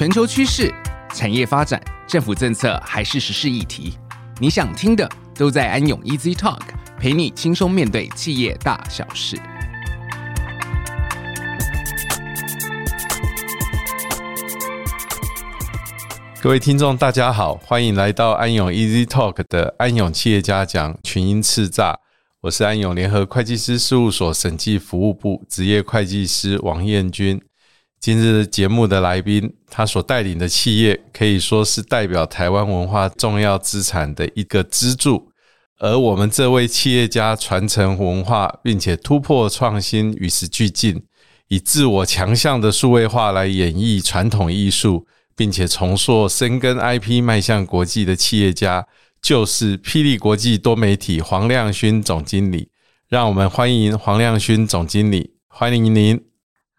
全球趋势、产业发展、政府政策还是时事议题，你想听的都在安永 Easy Talk， 陪你轻松面对企业大小事。各位听众大家好，欢迎来到安永 Easy Talk 的安永企业家奖群英叱咤，我是安永联合会计师事务所审计服务部职业会计师王彦君。今日节目的来宾，他所带领的企业可以说是代表台湾文化重要资产的一个支柱，而我们这位企业家传承文化并且突破创新，与时俱进，以自我强项的数位化来演绎传统艺术，并且重塑深耕 IP 迈向国际的企业家，就是霹雳国际多媒体黄亮勋总经理。让我们欢迎黄亮勋总经理，欢迎您。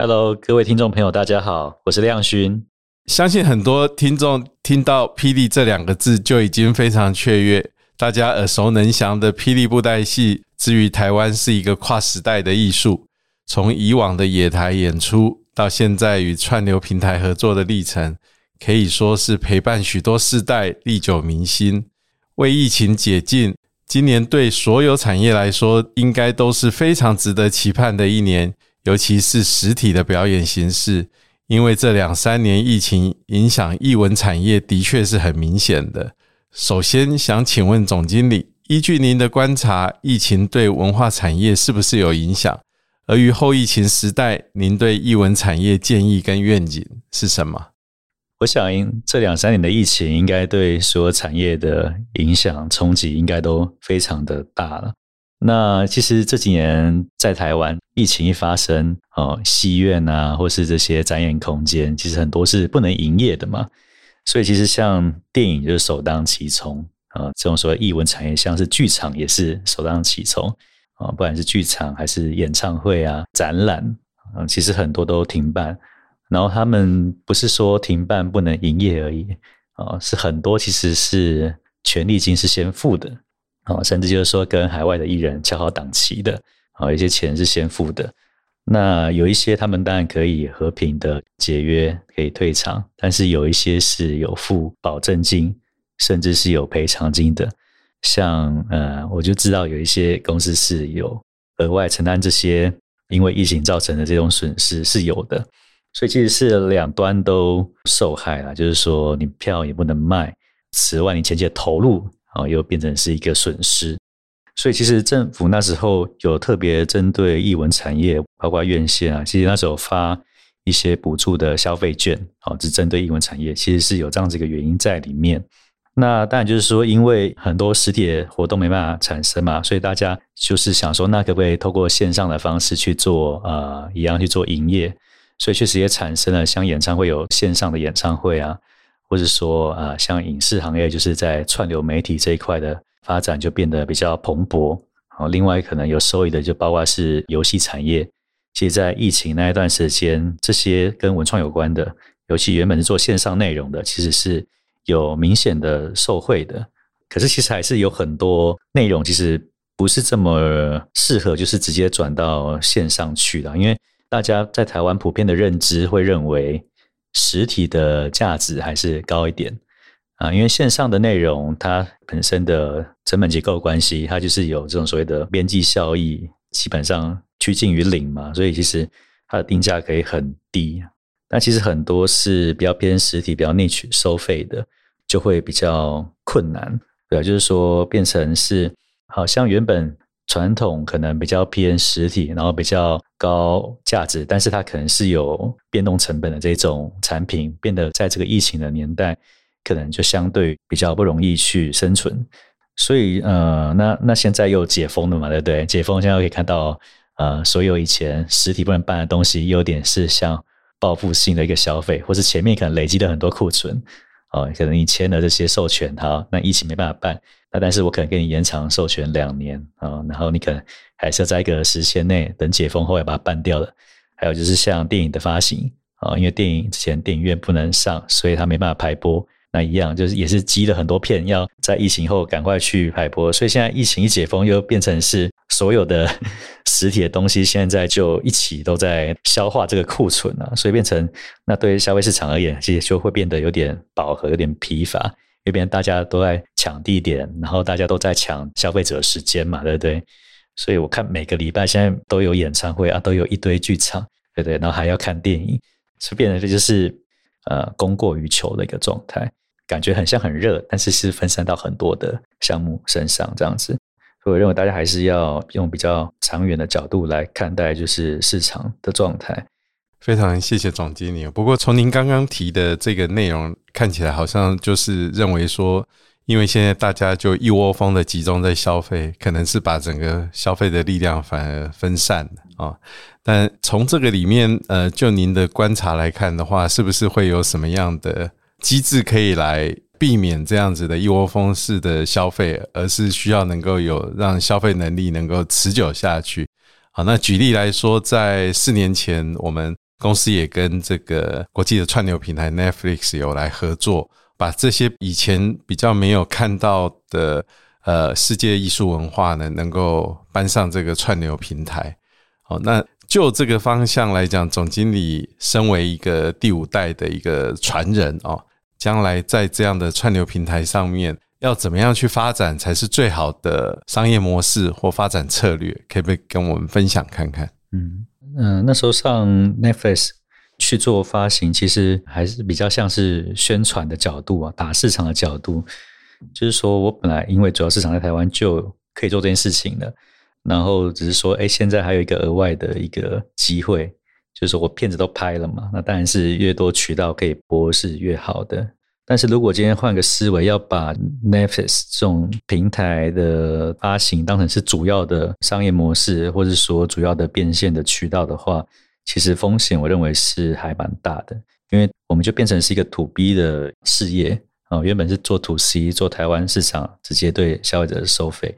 Hello， 各位听众朋友大家好，我是亮勋。相信很多听众听到霹雳这两个字就已经非常雀跃，大家耳熟能详的霹雳布袋戏之于台湾是一个跨时代的艺术，从以往的野台演出到现在与串流平台合作的历程，可以说是陪伴许多世代，历久弥新。为疫情解禁，今年对所有产业来说应该都是非常值得期盼的一年，尤其是实体的表演形式，因为这2-3年疫情影响艺文产业的确是很明显的。首先想请问总经理，依据您的观察，疫情对文化产业是不是有影响？而于后疫情时代，您对艺文产业建议跟愿景是什么？我想这2-3年的疫情应该对所有产业的影响冲击应该都非常的大了。那其实这几年在台湾疫情一发生，戏院啊或是这些展演空间其实很多是不能营业的嘛，所以其实像电影就是首当其冲，这种所谓艺文产业像是剧场也是首当其冲，不管是剧场还是演唱会啊展览，其实很多都停办，然后他们不是说停办不能营业而已，是很多其实是权利金是先付的，甚至就是说跟海外的艺人敲好档期的，有些钱是先付的。那有一些他们当然可以和平的解约可以退场，但是有一些是有付保证金甚至是有赔偿金的，像我就知道有一些公司是有额外承担这些因为疫情造成的这种损失是有的，所以其实是两端都受害啦，就是说你票也不能卖，此外你前期的投入又变成是一个损失。所以其实政府那时候有特别针对艺文产业，包括院线啊，其实那时候发一些补助的消费券，只针对艺文产业，其实是有这样子一个原因在里面。那当然就是说因为很多实体的活动没办法产生嘛，所以大家就是想说那可不可以透过线上的方式去做一样去做营业，所以确实也产生了像演唱会有线上的演唱会啊，或者说像影视行业就是在串流媒体这一块的发展就变得比较蓬勃。另外可能有收益的就包括是游戏产业，其实在疫情那一段时间，这些跟文创有关的，尤其原本是做线上内容的，其实是有明显的受惠的。可是其实还是有很多内容其实不是这么适合就是直接转到线上去的，因为大家在台湾普遍的认知会认为实体的价值还是高一点，因为线上的内容它本身的成本结构关系，它就是有这种所谓的边际效益基本上趋近于零嘛，所以其实它的定价可以很低，但其实很多是比较偏实体比较内取收费的就会比较困难，对啊，就是说变成是好像原本传统可能比较偏实体然后比较高价值，但是它可能是有变动成本的这种产品变得在这个疫情的年代可能就相对比较不容易去生存。所以那现在又解封了嘛，对不对？解封现在可以看到所有以前实体不能办的东西有点是像报复性的一个消费，或是前面可能累积了很多库存，可能你签了这些授权，好，那疫情没办法办，那但是我可能给你延长授权2年，然后你可能还是要在一个时限内等解封后要把它办掉了。还有就是像电影的发行，因为电影之前电影院不能上，所以它没办法排播，那一样就是也是积了很多片要在疫情后赶快去排播，所以现在疫情一解封又变成是所有的实体的东西现在就一起都在消化这个库存啊，所以变成那对消费市场而言其实就会变得有点饱和，有点疲乏，因为变成大家都在抢地点，然后大家都在抢消费者时间嘛，对不对？所以我看每个礼拜现在都有演唱会啊，都有一堆剧场，对不对？然后还要看电影，所以变成就是供过于求的一个状态，感觉很像很热，但是是分散到很多的项目身上这样子。所以我认为大家还是要用比较长远的角度来看待就是市场的状态。非常谢谢总经理。不过从您刚刚提的这个内容看起来好像就是认为说，因为现在大家就一窝蜂的集中在消费，可能是把整个消费的力量反而分散了啊。但从这个里面就您的观察来看的话，是不是会有什么样的机制可以来避免这样子的一窝蜂式的消费，而是需要能够有让消费能力能够持久下去？好，那举例来说，在4年前我们公司也跟这个国际的串流平台 Netflix 有来合作，把这些以前比较没有看到的世界艺术文化呢能够搬上这个串流平台。好，那就这个方向来讲，总经理身为一个第5代的一个传人哦，将来在这样的串流平台上面要怎么样去发展才是最好的商业模式或发展策略，可不可以跟我们分享看看？那时候上 Netflix 去做发行，其实还是比较像是宣传的角度啊，打市场的角度，就是说我本来因为主要市场在台湾就可以做这件事情了，然后只是说现在还有一个额外的一个机会，就是说我片子都拍了嘛，那当然是越多渠道可以播是越好的。但是如果今天换个思维，要把 Netflix 这种平台的发行当成是主要的商业模式，或是说主要的变现的渠道的话，其实风险我认为是还蛮大的，因为我们就变成是一个 2B 的事业，原本是做 2C 做台湾市场直接对消费者收费，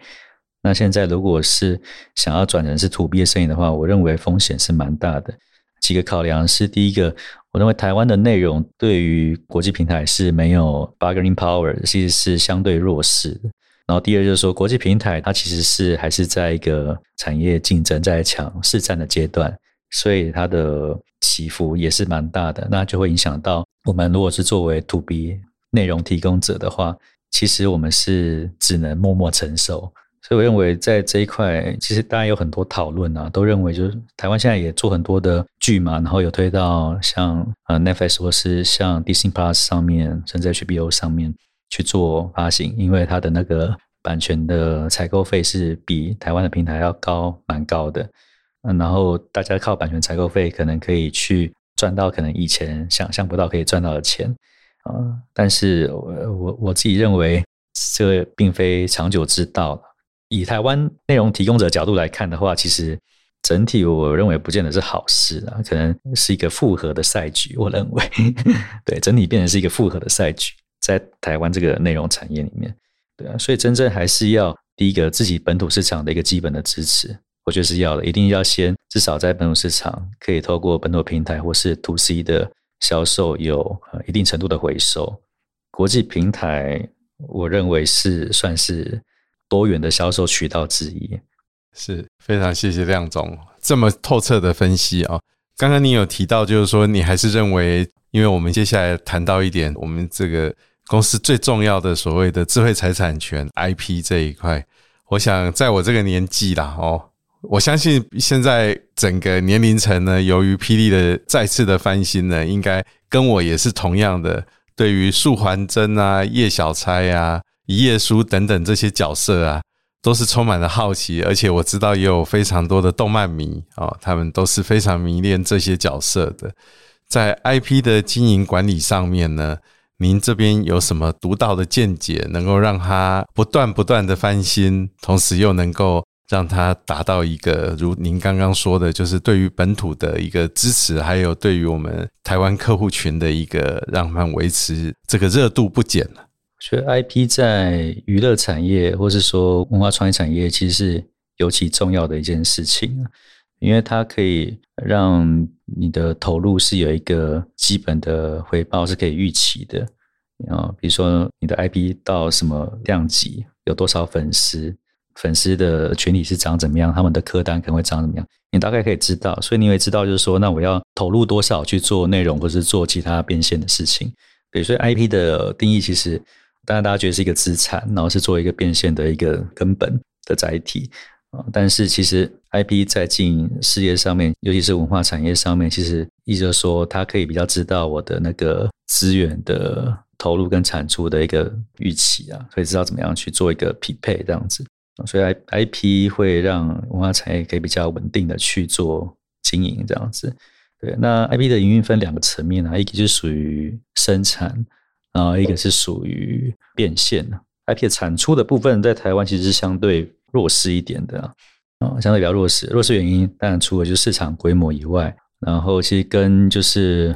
那现在如果是想要转成是 2B 的生意的话，我认为风险是蛮大的。几个考量是，第一个，我认为台湾的内容对于国际平台是没有 bargaining power， 其实是相对弱势的。然后第二就是说，国际平台它其实是还是在一个产业竞争在抢市占的阶段，所以它的起伏也是蛮大的，那就会影响到我们如果是作为 2B 内容提供者的话，其实我们是只能默默承受。所以我认为在这一块其实大家有很多讨论啊，都认为就是台湾现在也做很多的剧嘛，然后有推到像Netflix 或是像 Disney Plus 上面，甚至 HBO 上面去做发行，因为它的那个版权的采购费是比台湾的平台要高蛮高的，然后大家靠版权采购费可能可以去赚到可能以前想象不到可以赚到的钱，但是 我自己认为这并非长久之道了。以台湾内容提供者角度来看的话，其实整体我认为不见得是好事，可能是一个复合的赛局，我认为对，整体变成是一个复合的赛局在台湾这个内容产业里面，对啊，所以真正还是要第一个自己本土市场的一个基本的支持，我觉得是要的，一定要先至少在本土市场可以透过本土平台或是 2C 的销售有一定程度的回收。国际平台我认为是算是多元的销售渠道之一。是，非常谢谢亮总这么透彻的分析哦。刚刚你有提到就是说你还是认为，因为我们接下来谈到一点我们这个公司最重要的所谓的智慧财产权 IP 这一块，我想在我这个年纪啦哦，我相信现在整个年龄层呢，由于霹雳的再次的翻新呢，应该跟我也是同样的，对于素还真啊、叶小钗啊、一页书等等这些角色啊，都是充满了好奇，而且我知道也有非常多的动漫迷，他们都是非常迷恋这些角色的。在 IP 的经营管理上面呢，您这边有什么独到的见解，能够让它不断的翻新，同时又能够让它达到一个如您刚刚说的，就是对于本土的一个支持，还有对于我们台湾客户群的一个让它维持这个热度不减呢？所以 IP 在娱乐产业或是说文化创意产业其实是尤其重要的一件事情，因为它可以让你的投入是有一个基本的回报是可以预期的，比如说你的 IP 到什么量级，有多少粉丝，粉丝的群体是长怎么样，他们的客单可能会长怎么样，你大概可以知道。所以你会知道就是说，那我要投入多少去做内容或是做其他变现的事情。对，所以 IP 的定义其实当然大家觉得是一个资产，然后是做一个变现的一个根本的载体，但是其实 IP 在经营事业上面，尤其是文化产业上面，其实意思就是说它可以比较知道我的那个资源的投入跟产出的一个预期啊，所以知道怎么样去做一个匹配这样子。所以 IP 会让文化产业可以比较稳定的去做经营这样子。对，那 IP 的营运分两个层面啊，一个是属于生产，然后一个是属于变现。IP 的产出的部分在台湾其实是相对弱势一点的啊，相对比较弱势。弱势原因当然除了就是市场规模以外，然后其实跟就是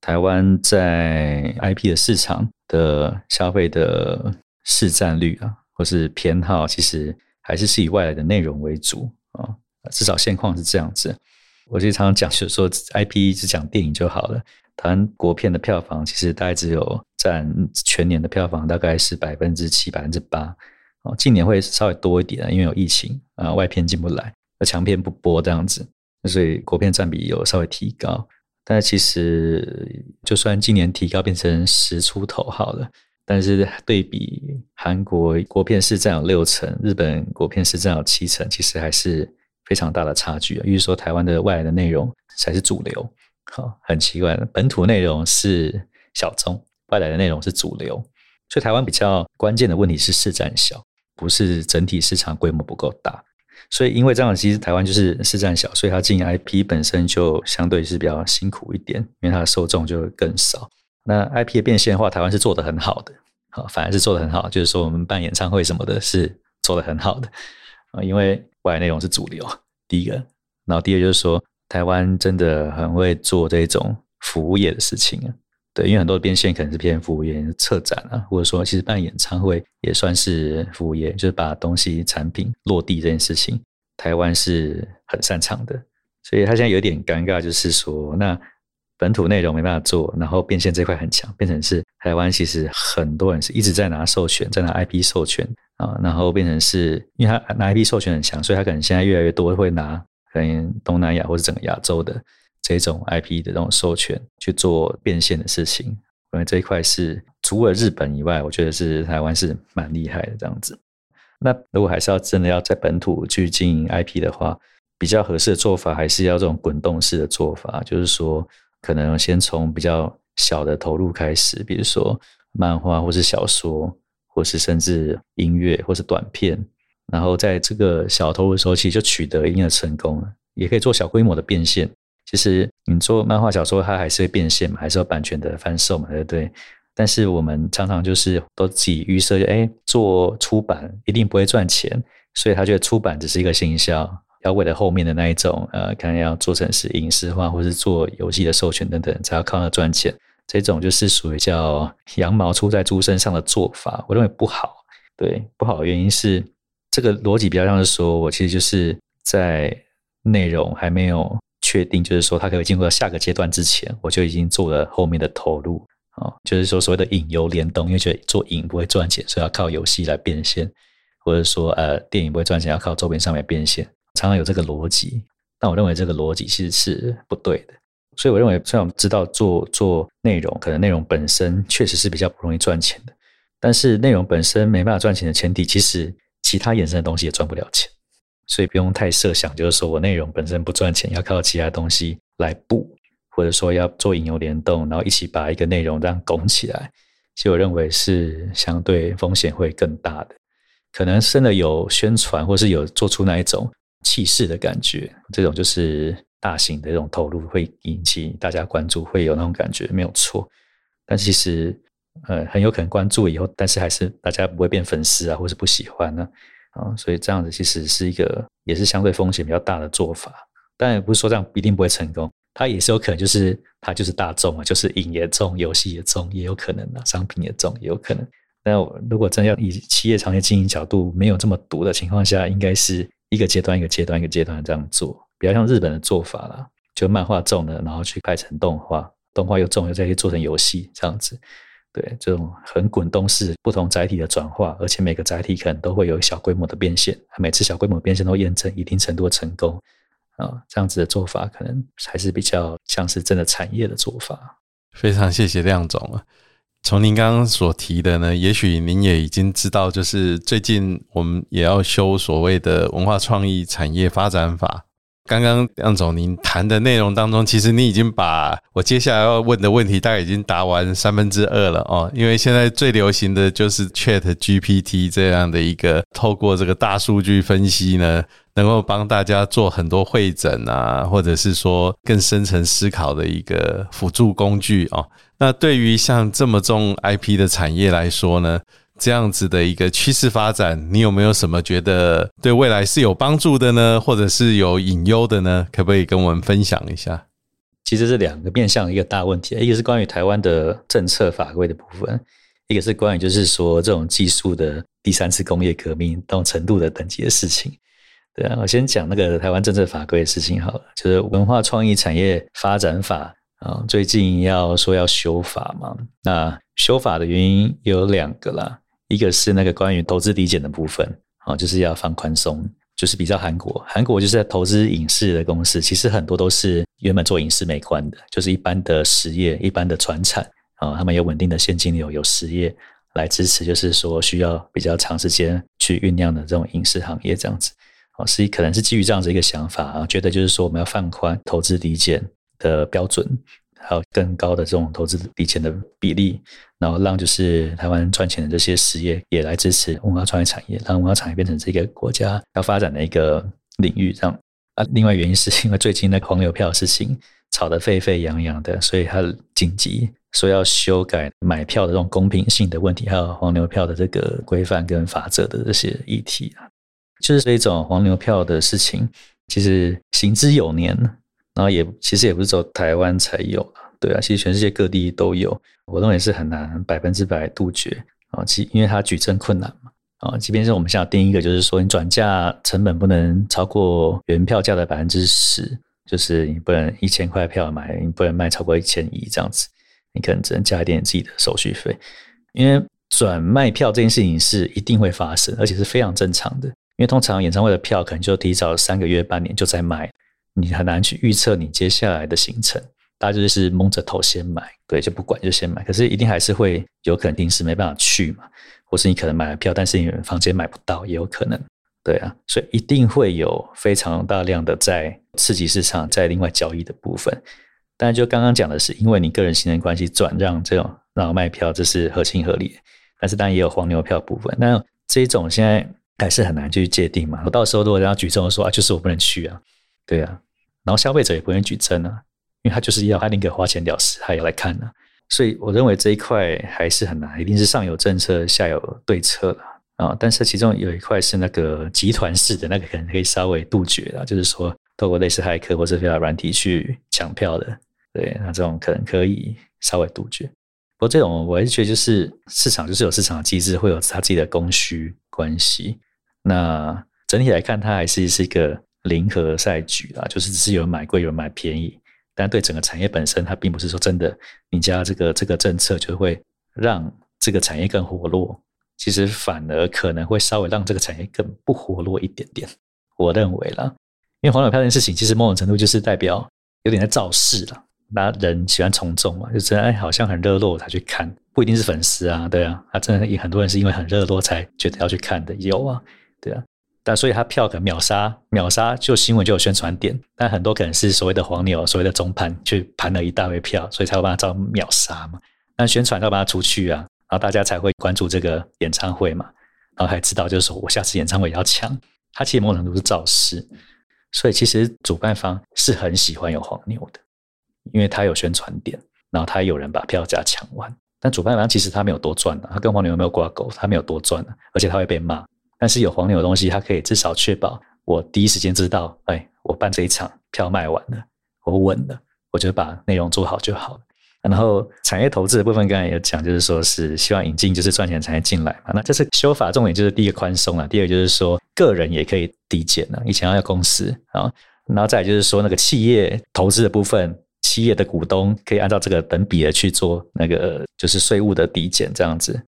台湾在 IP 的市场的消费的市占率啊，或是偏好，其实还是以外来的内容为主啊，至少现况是这样子。我其实常常讲就是说 IP 只讲电影就好了，台湾国片的票房其实大概只有占全年的票房大概是 7%、8%。近年会稍微多一点，因为有疫情啊，外片进不来，强片不播这样子，所以国片占比有稍微提高。但其实就算今年提高变成10出头好了，但是对比韩国国片市占有6%，日本国片市占有7%，其实还是非常大的差距。也就是说台湾的外来的内容才是主流，好，很奇怪，本土内容是小众，外来的内容是主流。所以台湾比较关键的问题是市占小，不是整体市场规模不够大，所以因为这样，其实台湾就是市占小，所以它经营 IP 本身就相对是比较辛苦一点，因为它的受众就更少。那 IP 的变现的话，台湾是做得很好的，反而是做得很好，就是说我们办演唱会什么的是做得很好的，因为外来内容是主流，第一个。然后第二就是说，台湾真的很会做这种服务业的事情啊。对，因为很多的变现可能是偏服务业，策展啊，或者说其实办演唱会也算是服务业，就是把东西产品落地这件事情，台湾是很擅长的。所以他现在有点尴尬，就是说那本土内容没办法做，然后变现这块很强，变成是台湾其实很多人是一直在拿授权，在拿 IP 授权啊，然后变成是因为他拿 IP 授权很强，所以他可能现在越来越多会拿可能东南亚或者整个亚洲的这种 IP 的这种授权去做变现的事情。因为这一块是除了日本以外，我觉得是台湾是蛮厉害的这样子。那如果还是要真的要在本土去经营 IP 的话，比较合适的做法还是要这种滚动式的做法，就是说可能先从比较小的投入开始，比如说漫画或是小说，或是甚至音乐或是短片，然后在这个小投入的时候其实就取得一定的成功了，也可以做小规模的变现。其实你做漫画小说它还是会变现嘛，还是有版权的贩售嘛，对不对？但是我们常常就是都自己预设，做出版一定不会赚钱，所以他觉得出版只是一个行销，要为了后面的那一种可能要做成是影视化或是做游戏的授权等等才要靠它赚钱。这种就是属于叫羊毛出在猪身上的做法，我认为不好。对，不好的原因是这个逻辑比较像是说，我其实就是在内容还没有确定，就是说它可以进入到下个阶段之前，我就已经做了后面的投入，就是说所谓的影游联动，因为觉得做影不会赚钱，所以要靠游戏来变现，或者说电影不会赚钱，要靠周边上面变现，常常有这个逻辑。但我认为这个逻辑其实是不对的，所以我认为虽然我们知道做内容，可能内容本身确实是比较不容易赚钱的，但是内容本身没办法赚钱的前提，其实其他衍生的东西也赚不了钱，所以不用太设想就是说我内容本身不赚钱，要靠其他东西来补，或者说要做引流联动，然后一起把一个内容这样拱起来，其实我认为是相对风险会更大的。可能真的有宣传或是有做出那一种气势的感觉，这种就是大型的这种投入会引起大家关注，会有那种感觉，没有错。但其实很有可能关注以后，但是还是大家不会变粉丝啊，或是不喜欢啊，所以这样子其实是一个也是相对风险比较大的做法。当然不是说这样一定不会成功，它也是有可能就是它就是大众啊，就是影也中，游戏也中，也有可能啊，商品也中，也有可能。但如果真要以企业长期经营角度没有这么毒的情况下，应该是一个阶段一个阶段一个阶段这样做，比较像日本的做法啦，就漫画中了然后去拍成动画，动画又中又再去做成游戏这样子。对，这种很滚动式不同载体的转化，而且每个载体可能都会有小规模的变现，每次小规模变现都验证一定程度的成功，这样子的做法可能还是比较像是真的产业的做法。非常谢谢亮总。从您刚刚所提的呢，也许您也已经知道，就是最近我们也要修所谓的文化创意产业发展法。刚刚亮总您谈的内容当中，其实你已经把我接下来要问的问题大概已经答完2/3了，因为现在最流行的就是 ChatGPT 这样的一个透过这个大数据分析呢，能够帮大家做很多会诊啊，或者是说更深层思考的一个辅助工具。那对于像这么重 IP 的产业来说呢，这样子的一个趋势发展，你有没有什么觉得对未来是有帮助的呢，或者是有隐忧的呢？可不可以跟我们分享一下？其实是两个面向一个大问题，一个是关于台湾的政策法规的部分，一个是关于就是说这种技术的第3次工业革命到程度的等级的事情。对啊，我先讲那个台湾政策法规的事情好了，就是文化创意产业发展法，最近要修法嘛。那修法的原因有两个啦，一个是那个关于投资抵减的部分，就是要放宽松，就是比较韩国就是在投资影视的公司，其实很多都是原本做影视没关的，就是一般的实业，一般的传产，他们有稳定的现金流，有实业来支持，就是说需要比较长时间去酝酿的这种影视行业这样子，是可能是基于这样子一个想法，觉得就是说我们要放宽投资抵减的标准，还有更高的这种投资抵减的比例，然后让就是台湾赚钱的这些实业也来支持文化创意产业，让文化产业变成这个国家要发展的一个领域这样。另外原因是因为最近那个黄牛票的事情吵得沸沸扬扬的，所以他紧急说要修改买票的这种公平性的问题，还有黄牛票的这个规范跟法则的这些议题，就是这种黄牛票的事情其实行之有年，然后其实也不是只有台湾才有，对啊，其实全世界各地都有，我认为是很难100%杜绝，因为它举证困难嘛，即便是我们想定一个，就是说你转价成本不能超过原票价的 10%， 就是你不能1000块票买，你不能卖超过1000亿这样子，你可能只能加一点自己的手续费，因为转卖票这件事情是一定会发生，而且是非常正常的，因为通常演唱会的票可能就提早3个月半年就在卖，你很难去预测你接下来的行程，大家就是蒙着头先买，对，就不管就先买，可是一定还是会有可能临时没办法去嘛，或是你可能买了票但是你房间买不到也有可能，对啊，所以一定会有非常大量的在刺激市场在另外交易的部分。但就刚刚讲的是因为你个人信任关系转让这种让卖票，这是合情合理的，但是当然也有黄牛票部分，那这种现在还是很难去界定嘛，我到时候如果要举证说，就是我不能去啊，对啊，然后消费者也不愿意举证啊，因为他就是要他宁可花钱了事，他也要来看啊，所以我认为这一块还是很难，一定是上有政策下有对策啦，但是其中有一块是那个集团式的，那个可能可以稍微杜绝啦，就是说透过类似骇客或是非法软体去抢票的，对，那这种可能可以稍微杜绝，不过这种我还是觉得就是市场就是有市场的机制，会有他自己的供需关系，那整体来看它还是一个零和赛局啦，就是只是有人买贵有人买便宜，但对整个产业本身它并不是说真的你加这个政策就会让这个产业更活络，其实反而可能会稍微让这个产业更不活络一点点，我认为啦，因为黄牛票这件事情其实某种程度就是代表有点在造势啦，那人喜欢从众嘛，就真的好像很热络我才去看，不一定是粉丝啊，对啊，真的很多人是因为很热络才觉得要去看的，有啊，对啊，但所以他票可能秒杀就新闻就有宣传点，但很多可能是所谓的黄牛所谓的中盘去盘了一大堆票，所以才会把它照秒杀嘛，但宣传要把它出去啊，然后大家才会关注这个演唱会嘛，然后还知道就是说我下次演唱会也要抢，他其实某种程度是造势，所以其实主办方是很喜欢有黄牛的，因为他有宣传点，然后他有人把票价抢完，但主办方其实他没有多赚，他跟黄牛没有挂钩，他没有多赚，而且他会被骂，但是有黄牛的东西它可以至少确保我第一时间知道，我办这一场票卖完了，我稳了，我就把内容做好就好了。然后产业投资的部分刚才也讲，就是说是希望引进就是赚钱产业进来嘛，那这次修法重点就是第一个宽松啊，第二个就是说个人也可以抵减啊，以前要公司啊，然后再来就是说那个企业投资的部分，企业的股东可以按照这个等比的去做那个就是税务的抵减这样子，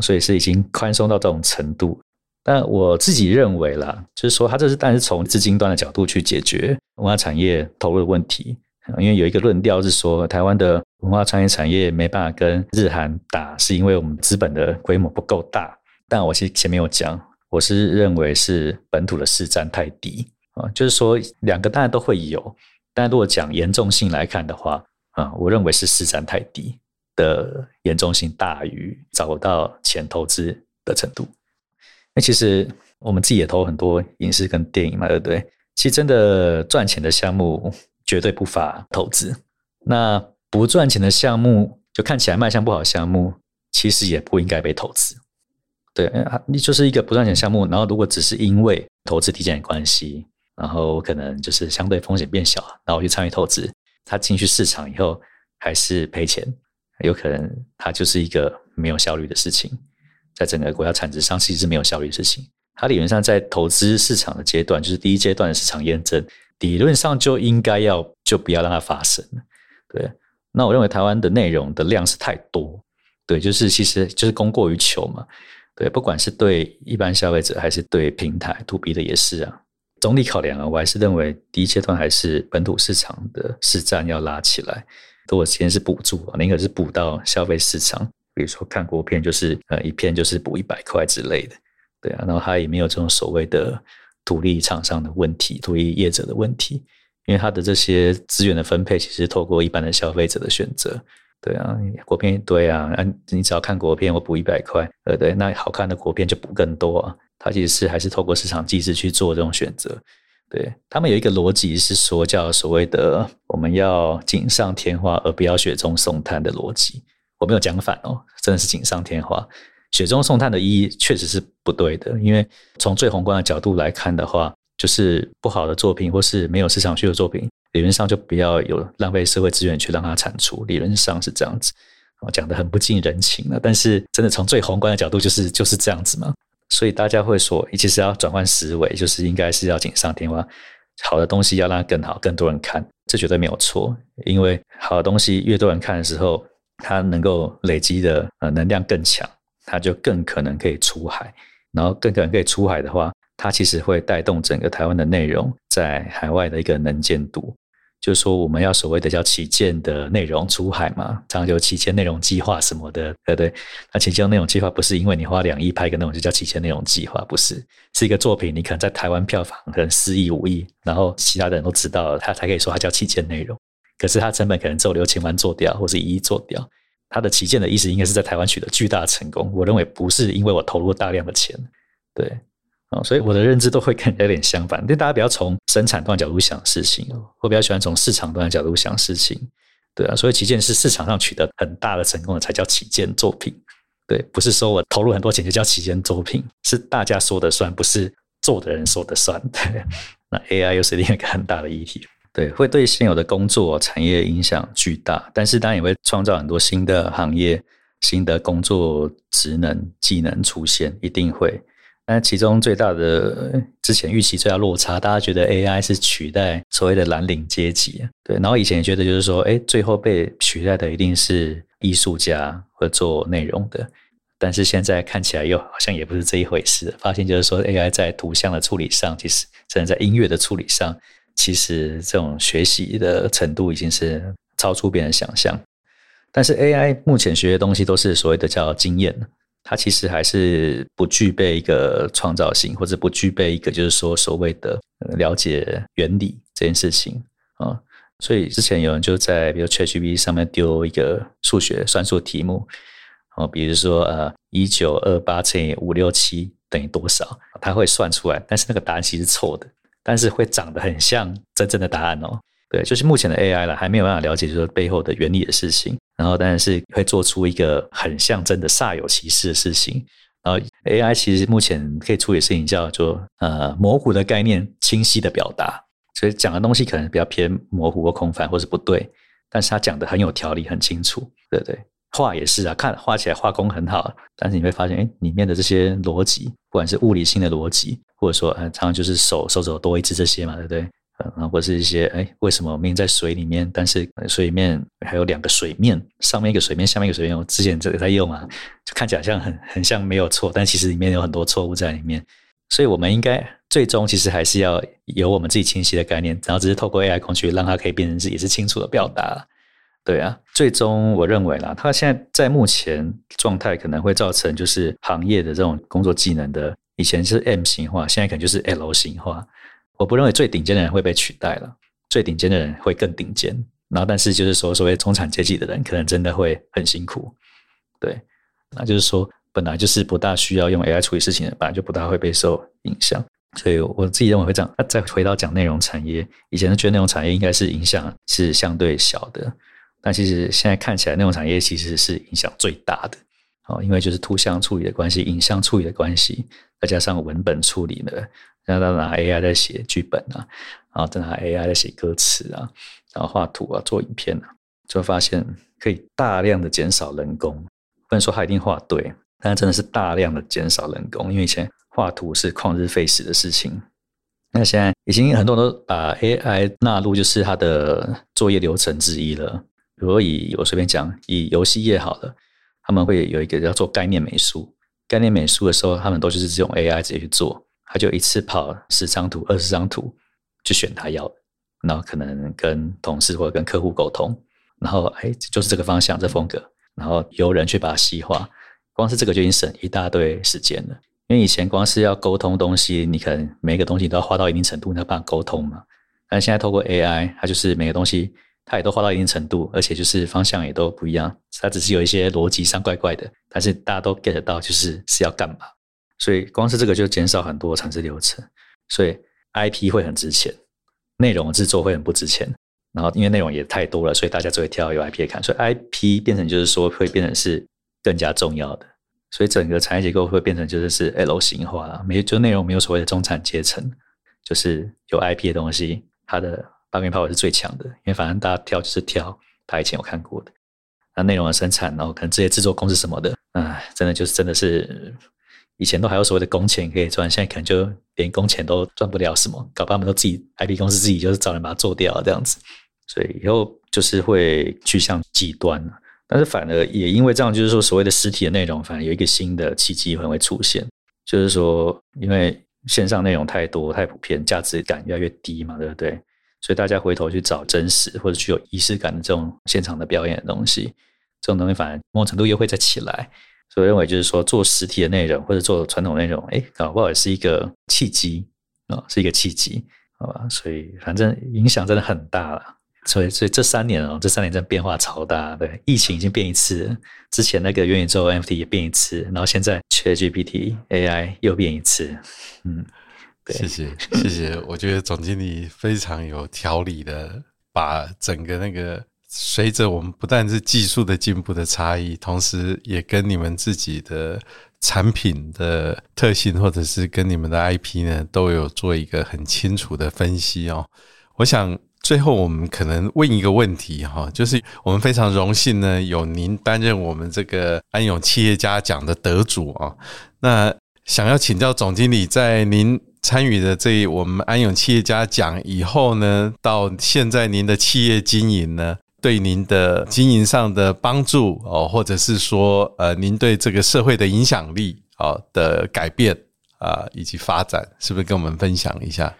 所以是已经宽松到这种程度。但我自己认为啦，就是说它这是当然是从资金端的角度去解决文化产业投入的问题，因为有一个论调是说台湾的文化创意产业没办法跟日韩打，是因为我们资本的规模不够大。但我其实前面有讲，我是认为是本土的市占太低，就是说两个当然都会有，但如果讲严重性来看的话，我认为是市占太低的严重性大于找不到钱投资的程度。因为其实我们自己也投很多影视跟电影嘛，对不对？其实真的赚钱的项目绝对不乏投资，那不赚钱的项目，就看起来卖相不好的项目，其实也不应该被投资。对，就是一个不赚钱项目，然后如果只是因为投资抵减的关系，然后可能就是相对风险变小，然后去参与投资，他进去市场以后还是赔钱，有可能他就是一个没有效率的事情，在整个国家产值上其实是没有效率的事情。他理论上在投资市场的阶段，就是第一阶段的市场验证，理论上就应该要就不要让它发生。对，那我认为台湾的内容的量是太多，对，就是其实就是供过于求嘛，对，不管是对一般消费者还是对平台 2B 的也是啊。总体考量啊，我还是认为第一阶段还是本土市场的市占要拉起来。如果先是补助，那应该是补到消费市场，比如说看国片就是一片就是补100块之类的，对啊，然后它也没有这种所谓的独立厂商的问题，独立业者的问题，因为它的这些资源的分配其实透过一般的消费者的选择，对啊，国片一堆啊，你只要看国片我补100块，对，那好看的国片就补更多啊，它其实是还是透过市场机制去做这种选择，对，他们有一个逻辑是说叫所谓的我们要锦上添花而不要雪中送炭的逻辑，我没有讲反哦，真的是锦上添花。雪中送炭的意义确实是不对的，因为从最宏观的角度来看的话，就是不好的作品或是没有市场需求的作品，理论上就不要有浪费社会资源去让它产出，理论上是这样子。讲得很不近人情了，但是真的从最宏观的角度就是这样子嘛。所以大家会说其实要转换思维，就是应该是要锦上添花，好的东西要让它更好，更多人看，这绝对没有错，因为好的东西越多人看的时候，它能够累积的能量更强，它就更可能可以出海，然后更可能可以出海的话，它其实会带动整个台湾的内容在海外的一个能见度，就是说我们要所谓的叫旗舰的内容出海嘛，常常有旗舰内容计划什么的，对不对？那旗舰内容计划不是因为你花2亿拍个那种就叫旗舰内容计划，不是，是一个作品你可能在台湾票房可能4亿5亿，然后其他的人都知道了，他才可以说他叫旗舰内容，可是他成本可能只有6000万做掉，或是1亿做掉。他的旗舰的意思应该是在台湾取得巨大的成功，我认为不是因为我投入大量的钱，对，所以我的认知都会跟人家有点相反。但大家不要从生产端角度想事情，我比较喜欢从市场端角度想事情，对啊，所以旗舰是市场上取得很大的成功的才叫旗舰作品，对，不是说我投入很多钱就叫旗舰作品，是大家说的算，不是做的人说的算，对。那 AI 又是另一个很大的议题，对，会对现有的工作产业影响巨大，但是当然也会创造很多新的行业、新的工作职能、技能出现，一定会。那其中最大的之前预期最大落差，大家觉得 AI 是取代所谓的蓝领阶级，对，然后以前也觉得就是说，哎，最后被取代的一定是艺术家或做内容的，但是现在看起来又好像也不是这一回事，发现就是说 AI 在图像的处理上，其实甚至在音乐的处理上，其实这种学习的程度已经是超出别人想象。但是 AI 目前学的东西都是所谓的叫经验，它其实还是不具备一个创造性，或者不具备一个就是说所谓的了解原理这件事情啊。所以之前有人就在比如 ChatGPT 上面丢一个数学算术题目，比如说1928×567等于多少，它会算出来，但是那个答案其实是错的，但是会长得很像真正的答案哦，对，就是目前的 AI 啦，还没有办法了解就是背后的原理的事情，然后当然是会做出一个很像真的煞有其事的事情。然后 AI 其实目前可以处理事情叫做模糊的概念清晰的表达，所以讲的东西可能比较偏模糊或空泛或是不对，但是他讲的很有条理很清楚，对不对？画也是啊，看画起来画工很好，但是你会发现，里面的这些逻辑，不管是物理性的逻辑，或者说常常就是手多一只这些嘛，对不对？或是一些为什么明明在水里面，但是水里面还有两个水面，上面一个水面下面一个水面，我之前在用嘛，就看起来像很像没有错，但其实里面有很多错误在里面。所以我们应该最终其实还是要有我们自己清晰的概念，然后只是透过 AI 工具让它可以变成也是清楚的表达。对啊，最终我认为啦，它现在在目前状态可能会造成就是行业的这种工作技能的，以前是 M 型化，现在可能就是 L 型化。我不认为最顶尖的人会被取代了，最顶尖的人会更顶尖，然后但是就是说所谓中产阶级的人可能真的会很辛苦。对，那就是说本来就是不大需要用 AI 处理事情的，本来就不大会被受影响。所以我自己认为会这样。再回到讲内容产业，以前是觉得内容产业应该是影响是相对小的，但其实现在看起来内容产业其实是影响最大的。因为就是图像处理的关系，影像处理的关系，再加上文本处理的，然后拿 AI 在写剧本啊，然后再拿 AI 在写歌词啊，然后画图啊，做影片啊，就会发现可以大量的减少人工。不能说它一定画对，但真的是大量的减少人工。因为以前画图是旷日费时的事情，那现在已经很多人都把 AI 纳入就是它的作业流程之一了。比如我随便讲，以游戏业好了，他们会有一个叫做概念美术。概念美术的时候，他们都就是用 AI 直接去做，他就一次跑10张图、20张图去选他要的，然后可能跟同事或者跟客户沟通，然后就是这个方向这风格，然后由人去把它细化。光是这个就已经省一大堆时间了。因为以前光是要沟通东西，你可能每个东西都要画到一定程度你才把它沟通嘛。但现在透过 AI， 它就是每个东西它也都画到一定程度，而且就是方向也都不一样，它只是有一些逻辑上怪怪的，但是大家都 get 到就是要干嘛。所以光是这个就减少很多产制流程，所以 IP 会很值钱，内容制作会很不值钱。然后因为内容也太多了，所以大家只会挑有 IP 的看，所以 IP 变成就是说会变成是更加重要的。所以整个产业结构会变成就是 L 型化啦，就内容没有所谓的中产阶层，就是有 IP 的东西它的发明power是最强的，因为反正大家挑就是挑他以前有看过的。那内容的生产，然后可能这些制作公司什么的，真的是以前都还有所谓的工钱可以赚，现在可能就连工钱都赚不了什么，搞不好他们都自己 IP 公司自己就是找人把它做掉这样子。所以以后就是会趋向极端，但是反而也因为这样，就是说所谓的实体的内容反而有一个新的契机会出现，就是说因为线上内容太多太普遍，价值感越来越低嘛，对不对？所以大家回头去找真实或者具有仪式感的这种现场的表演的东西，这种东西反而某种程度又会再起来。所以我认为就是说做实体的内容或者做传统内容，搞不好也是一个契机，是一个契机，好吧？所以反正影响真的很大了。所以这三年真的变化超大。对，疫情已经变一次了，之前那个元宇宙 NFT 也变一次，然后现在 ChatGPT AI 又变一次。谢谢，我觉得总经理非常有条理的把整个那个随着我们不但是技术的进步的差异，同时也跟你们自己的产品的特性或者是跟你们的 IP 呢都有做一个很清楚的分析哦。我想最后我们可能问一个问题，就是我们非常荣幸呢有您担任我们这个安永企业家奖的得主，那想要请教总经理，在您参与的我们安永企业家奖以后呢，到现在您的企业经营呢，对您的经营上的帮助，或者是说您对这个社会的影响力的改变以及发展，是不是跟我们分享一下？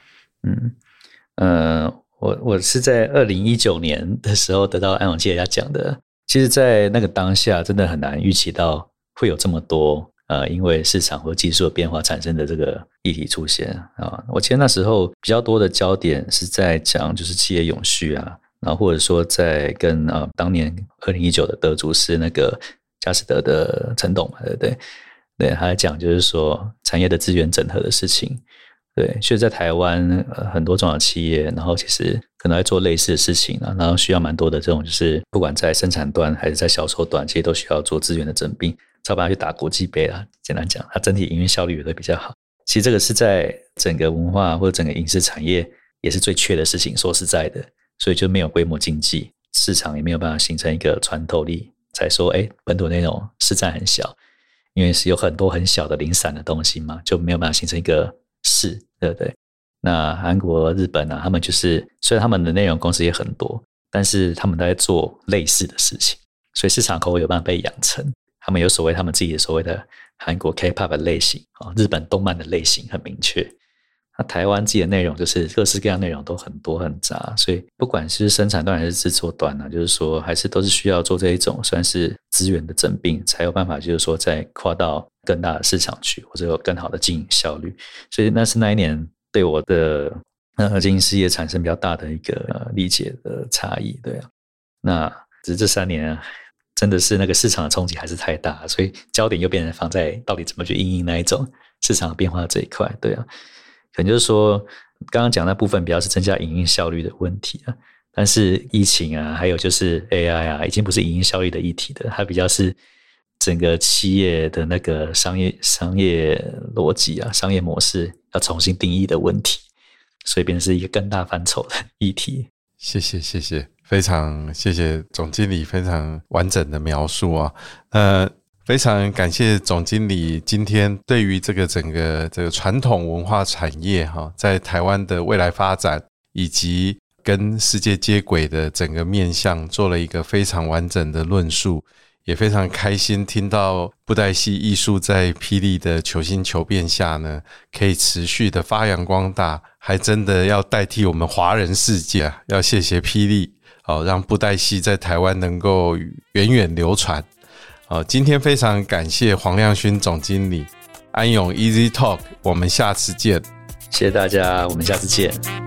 我是在2019年的时候得到安永企业家奖的。其实在那个当下真的很难预期到会有这么多因为市场和技术的变化产生的这个议题出现啊。我记得那时候比较多的焦点是在讲就是企业永续啊，然后或者说在跟当年2019的得主是那个佳士得的陈董嘛，对不对？对，他在讲就是说产业的资源整合的事情。对，所以在台湾很多中小企业，然后其实可能在做类似的事情啊，然后需要蛮多的这种就是不管在生产端还是在销售端，其实都需要做资源的整并，才把它去打国际杯啦。简单讲，它整体营运效率也会比较好。其实这个是在整个文化或者整个影视产业也是最缺的事情，说实在的，所以就没有规模经济，市场也没有办法形成一个穿透力，才说本土内容市占很小，因为是有很多很小的零散的东西嘛，就没有办法形成一个是，对不对？那韩国、日本啊，他们就是虽然他们的内容公司也很多，但是他们都在做类似的事情，所以市场口味有办法被养成。他们有所谓他们自己的所谓的韩国 K-pop 的类型，日本动漫的类型很明确。那台湾自己的内容就是各式各样内容都很多很杂，所以不管是生产端还是制作端啊，就是说还是都是需要做这一种算是资源的整并，才有办法就是说再跨到更大的市场去，或者有更好的经营效率。所以那是那一年对我的经营事业产生比较大的一个理解的差异，对啊。那只是这3年啊，真的是那个市场的冲击还是太大，所以焦点又变成放在到底怎么去因应那一种市场变化这一块，对啊。可能就是说刚刚讲那部分比较是增加营运效率的问题啊，但是疫情啊还有就是 AI 啊已经不是营运效率的议题的，它比较是整个企业的那个商业逻辑啊，商业模式要重新定义的问题，所以变成是一个更大范畴的议题。谢谢，非常谢谢总经理非常完整的描述啊。非常感谢总经理今天对于这个整个这个传统文化产业在台湾的未来发展以及跟世界接轨的整个面向做了一个非常完整的论述，也非常开心听到布袋戏艺术在霹雳的求新求变下呢，可以持续的发扬光大，还真的要代替我们华人世界啊，要谢谢霹雳，让布袋戏在台湾能够源远流传。今天非常感谢黄亮勋总经理，安永 Easy Talk， 我们下次见。谢谢大家，我们下次见。